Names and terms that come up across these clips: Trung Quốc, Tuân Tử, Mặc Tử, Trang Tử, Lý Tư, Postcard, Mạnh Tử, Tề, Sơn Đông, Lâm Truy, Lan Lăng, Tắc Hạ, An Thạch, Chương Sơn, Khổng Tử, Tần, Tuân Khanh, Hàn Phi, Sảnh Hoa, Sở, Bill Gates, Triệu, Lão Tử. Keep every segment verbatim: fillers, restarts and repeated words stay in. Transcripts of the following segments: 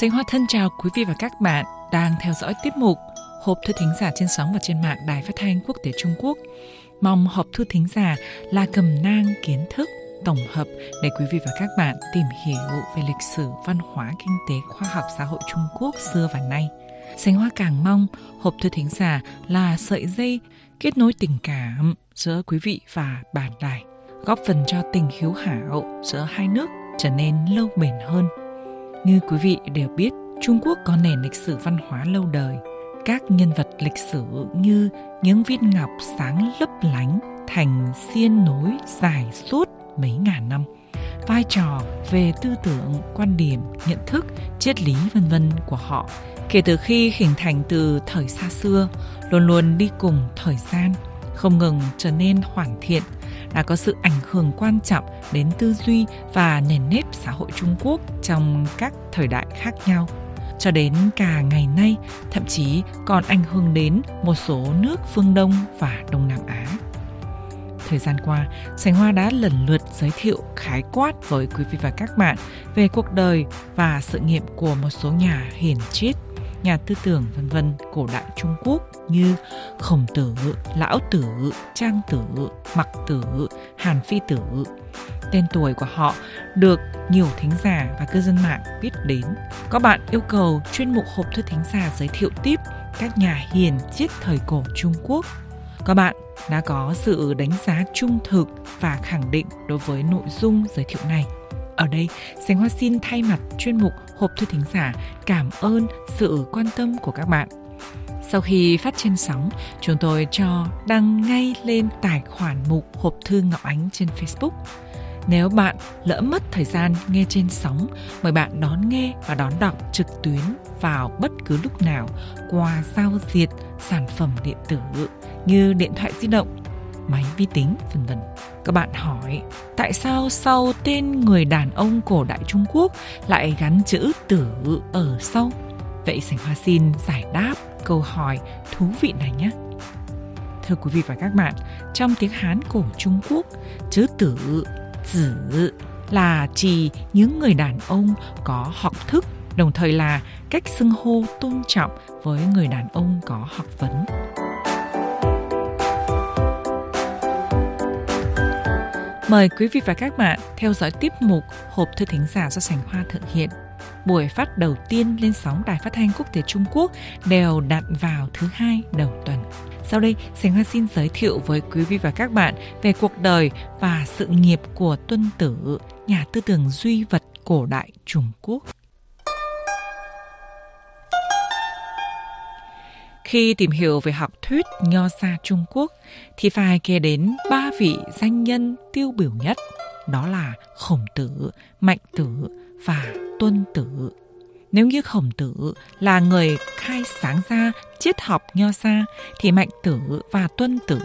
Sảnh Hoa thân chào quý vị và các bạn đang theo dõi tiết mục Hộp thư thính giả trên sóng và trên mạng Đài Phát thanh Quốc tế Trung Quốc. Mong hộp thư thính giả là cẩm nang kiến thức tổng hợp để quý vị và các bạn tìm hiểu về lịch sử, văn hóa, kinh tế, khoa học, xã hội Trung Quốc xưa và nay. Sảnh Hoa càng mong hộp thư thính giả là sợi dây kết nối tình cảm giữa quý vị và bản đài, góp phần cho tình hiếu hảo giữa hai nước trở nên lâu bền hơn. Như quý vị đều biết, Trung Quốc có nền lịch sử văn hóa lâu đời. Các nhân vật lịch sử như những viên ngọc sáng lấp lánh, thành xiên nối dài suốt mấy ngàn năm. Vai trò về tư tưởng, quan điểm, nhận thức, triết lý vân vân của họ kể từ khi hình thành từ thời xa xưa luôn luôn đi cùng thời gian, không ngừng trở nên hoàn thiện, đã có sự ảnh hưởng quan trọng đến tư duy và nền nếp xã hội Trung Quốc trong các thời đại khác nhau. Cho đến cả ngày nay, thậm chí còn ảnh hưởng đến một số nước phương Đông và Đông Nam Á. Thời gian qua, Sảnh Hoa đã lần lượt giới thiệu khái quát với quý vị và các bạn về cuộc đời và sự nghiệp của một số nhà hiền triết, nhà tư tưởng vân vân cổ đại Trung Quốc như Khổng Tử, Lão Tử, Trang Tử, Mặc Tử, Hàn Phi Tử. Tên tuổi của họ được nhiều thính giả và cư dân mạng biết đến. Có bạn yêu cầu chuyên mục hộp thư thính giả giới thiệu tiếp các nhà hiền triết thời cổ Trung Quốc. Các bạn đã có sự đánh giá trung thực và khẳng định đối với nội dung giới thiệu này. Ở đây, Sảnh Hoa xin thay mặt chuyên mục Hộp thư thính giả cảm ơn sự quan tâm của các bạn. Sau khi phát trên sóng, chúng tôi cho đăng ngay lên tài khoản mục Hộp thư Ngọc Ánh trên Facebook. Nếu bạn lỡ mất thời gian nghe trên sóng, mời bạn đón nghe và đón đọc trực tuyến vào bất cứ lúc nào qua giao diệt sản phẩm điện tử như điện thoại di động, máy vi tính, vân vân. Các bạn hỏi, tại sao sau tên người đàn ông cổ đại Trung Quốc lại gắn chữ tử ở sau? Vậy Sảnh Hoa xin giải đáp câu hỏi thú vị này nhé. Thưa quý vị và các bạn, trong tiếng Hán cổ Trung Quốc, chữ tử, tử là chỉ những người đàn ông có học thức, đồng thời là cách xưng hô tôn trọng với người đàn ông có học vấn. Mời quý vị và các bạn theo dõi tiếp mục Hộp thư thính giả do Sảnh Hoa thực hiện. Buổi phát đầu tiên lên sóng Đài Phát thanh Quốc tế Trung Quốc đều đặt vào thứ hai đầu tuần. Sau đây, Sảnh Hoa xin giới thiệu với quý vị và các bạn về cuộc đời và sự nghiệp của Tuân Tử, nhà tư tưởng duy vật cổ đại Trung Quốc. Khi tìm hiểu về học thuyết nho gia Trung Quốc thì phải kể đến ba vị danh nhân tiêu biểu nhất, đó là Khổng Tử, Mạnh Tử và Tuân Tử. Nếu như Khổng Tử là người khai sáng ra triết học nho gia thì Mạnh Tử và Tuân Tử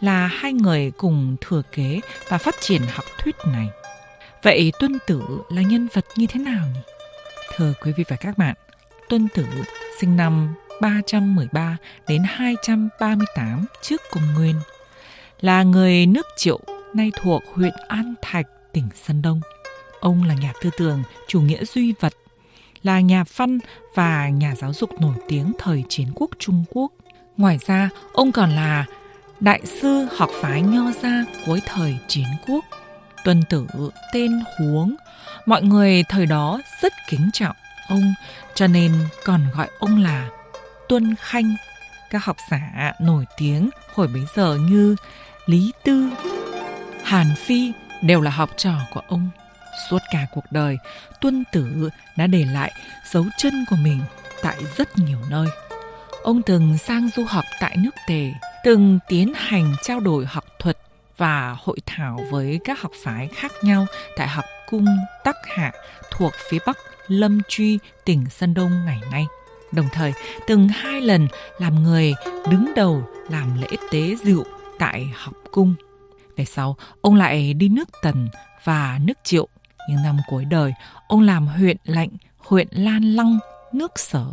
là hai người cùng thừa kế và phát triển học thuyết này. Vậy Tuân Tử là nhân vật như thế nào nhỉ? Thưa quý vị và các bạn, Tuân Tử sinh năm ba trăm mười ba đến hai trăm ba mươi tám trước Công nguyên, là người nước Triệu nay thuộc huyện An Thạch, tỉnh Sơn Đông. Ông là nhà tư tưởng chủ nghĩa duy vật, là nhà văn và nhà giáo dục nổi tiếng thời Chiến quốc Trung Quốc. Ngoài ra, ông còn là đại sư học phái nho gia cuối thời Chiến quốc. Tuân Tử tên Huống, mọi người thời đó rất kính trọng ông, cho nên còn gọi ông là Tuân Khanh. Các học giả nổi tiếng hồi bấy giờ như Lý Tư, Hàn Phi đều là học trò của ông. Suốt cả cuộc đời, Tuân Tử đã để lại dấu chân của mình tại rất nhiều nơi. Ông từng sang du học tại nước Tề, từng tiến hành trao đổi học thuật và hội thảo với các học phái khác nhau tại học cung Tắc Hạ thuộc phía bắc Lâm Truy, tỉnh Sơn Đông ngày nay. Đồng thời, từng hai lần làm người đứng đầu làm lễ tế rượu tại học cung. Về sau, ông lại đi nước Tần và nước Triệu. Những năm cuối đời, ông làm huyện lệnh huyện Lan Lăng, nước Sở,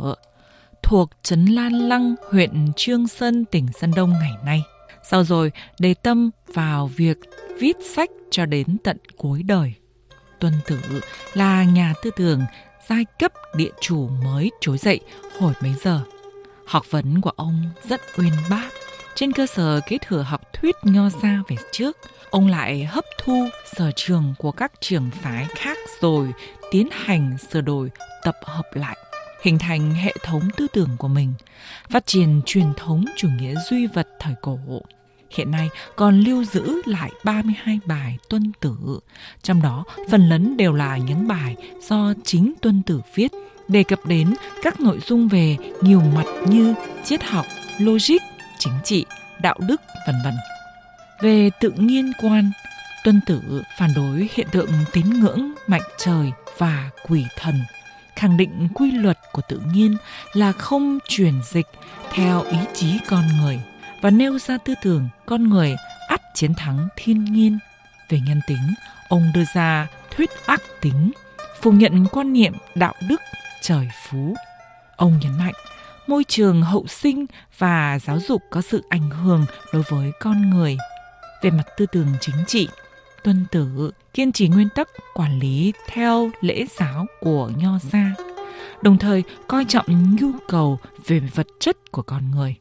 thuộc trấn Lan Lăng, huyện Chương Sơn, tỉnh Sơn Đông ngày nay. Sau rồi, đề tâm vào việc viết sách cho đến tận cuối đời. Tuân Tử là nhà tư tưởng giai cấp địa chủ mới trỗi dậy hồi mấy giờ. Học vấn của ông rất uyên bác. Trên cơ sở kế thừa học thuyết Nho gia về trước, ông lại hấp thu sở trường của các trường phái khác rồi tiến hành sửa đổi, tập hợp lại, hình thành hệ thống tư tưởng của mình, phát triển truyền thống chủ nghĩa duy vật thời cổ. Hiện nay còn lưu giữ lại ba mươi hai bài Tuân Tử, trong đó phần lớn đều là những bài do chính Tuân Tử viết, đề cập đến các nội dung về nhiều mặt như triết học, logic, chính trị, đạo đức, vân vân. Về tự nhiên quan, Tuân Tử phản đối hiện tượng tín ngưỡng mạnh trời và quỷ thần, khẳng định quy luật của tự nhiên là không truyền dịch theo ý chí con người và nêu ra tư tưởng con người ắt chiến thắng thiên nhiên. Về nhân tính, ông đưa ra thuyết ác tính, phủ nhận quan niệm đạo đức trời phú. Ông nhấn mạnh môi trường hậu sinh và giáo dục có sự ảnh hưởng đối với con người. Về mặt tư tưởng chính trị, Tuân Tử kiên trì nguyên tắc quản lý theo lễ giáo của Nho gia, đồng thời coi trọng nhu cầu về vật chất của con người.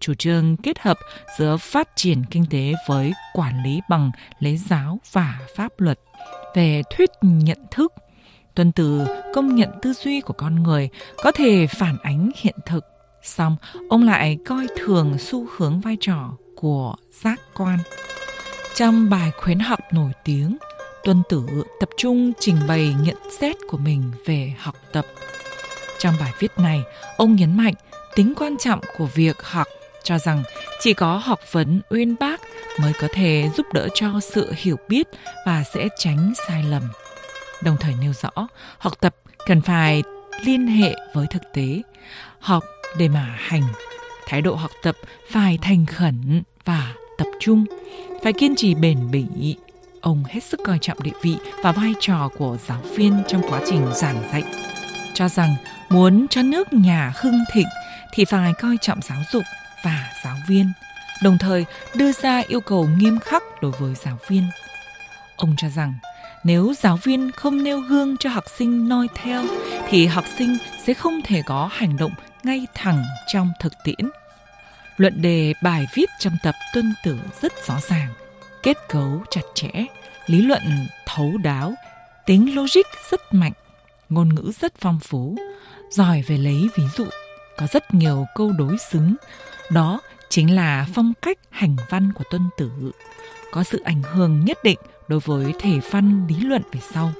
Chủ trương kết hợp giữa phát triển kinh tế với quản lý bằng lễ giáo và pháp luật. Về thuyết nhận thức, Tuân Tử công nhận tư duy của con người có thể phản ánh hiện thực, song ông lại coi thường xu hướng vai trò của giác quan. Trong bài khuyến học nổi tiếng, Tuân Tử tập trung trình bày nhận xét của mình về học tập. Trong bài viết này, ông nhấn mạnh tính quan trọng của việc học, cho rằng chỉ có học vấn uyên bác mới có thể giúp đỡ cho sự hiểu biết và sẽ tránh sai lầm. Đồng thời nêu rõ, học tập cần phải liên hệ với thực tế, học để mà hành. Thái độ học tập phải thành khẩn và tập trung, phải kiên trì bền bỉ. Ông hết sức coi trọng địa vị và vai trò của giáo viên trong quá trình giảng dạy, cho rằng muốn cho nước nhà hưng thịnh thì phải coi trọng giáo dục và giáo viên, đồng thời đưa ra yêu cầu nghiêm khắc đối với giáo viên. Ông cho rằng nếu giáo viên không nêu gương cho học sinh noi theo thì học sinh sẽ không thể có hành động ngay thẳng trong thực tiễn. Luận đề bài viết trong tập Tuân Tử rất rõ ràng, kết cấu chặt chẽ, lý luận thấu đáo, tính logic rất mạnh, ngôn ngữ rất phong phú, giỏi về lấy ví dụ, có rất nhiều câu đối xứng. Đó chính là phong cách hành văn của Tuân Tử, có sự ảnh hưởng nhất định đối với thể văn lý luận về sau.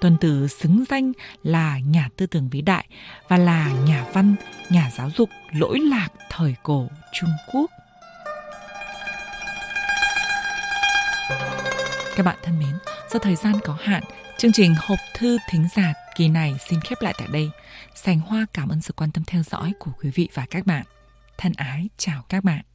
Tuân Tử xứng danh là nhà tư tưởng vĩ đại và là nhà văn, nhà giáo dục lỗi lạc thời cổ Trung Quốc. Các bạn thân mến, do thời gian có hạn, chương trình Hộp thư thính giả kỳ này xin khép lại tại đây. Sành Hoa cảm ơn sự quan tâm theo dõi của quý vị và các bạn. Thân ái chào các bạn.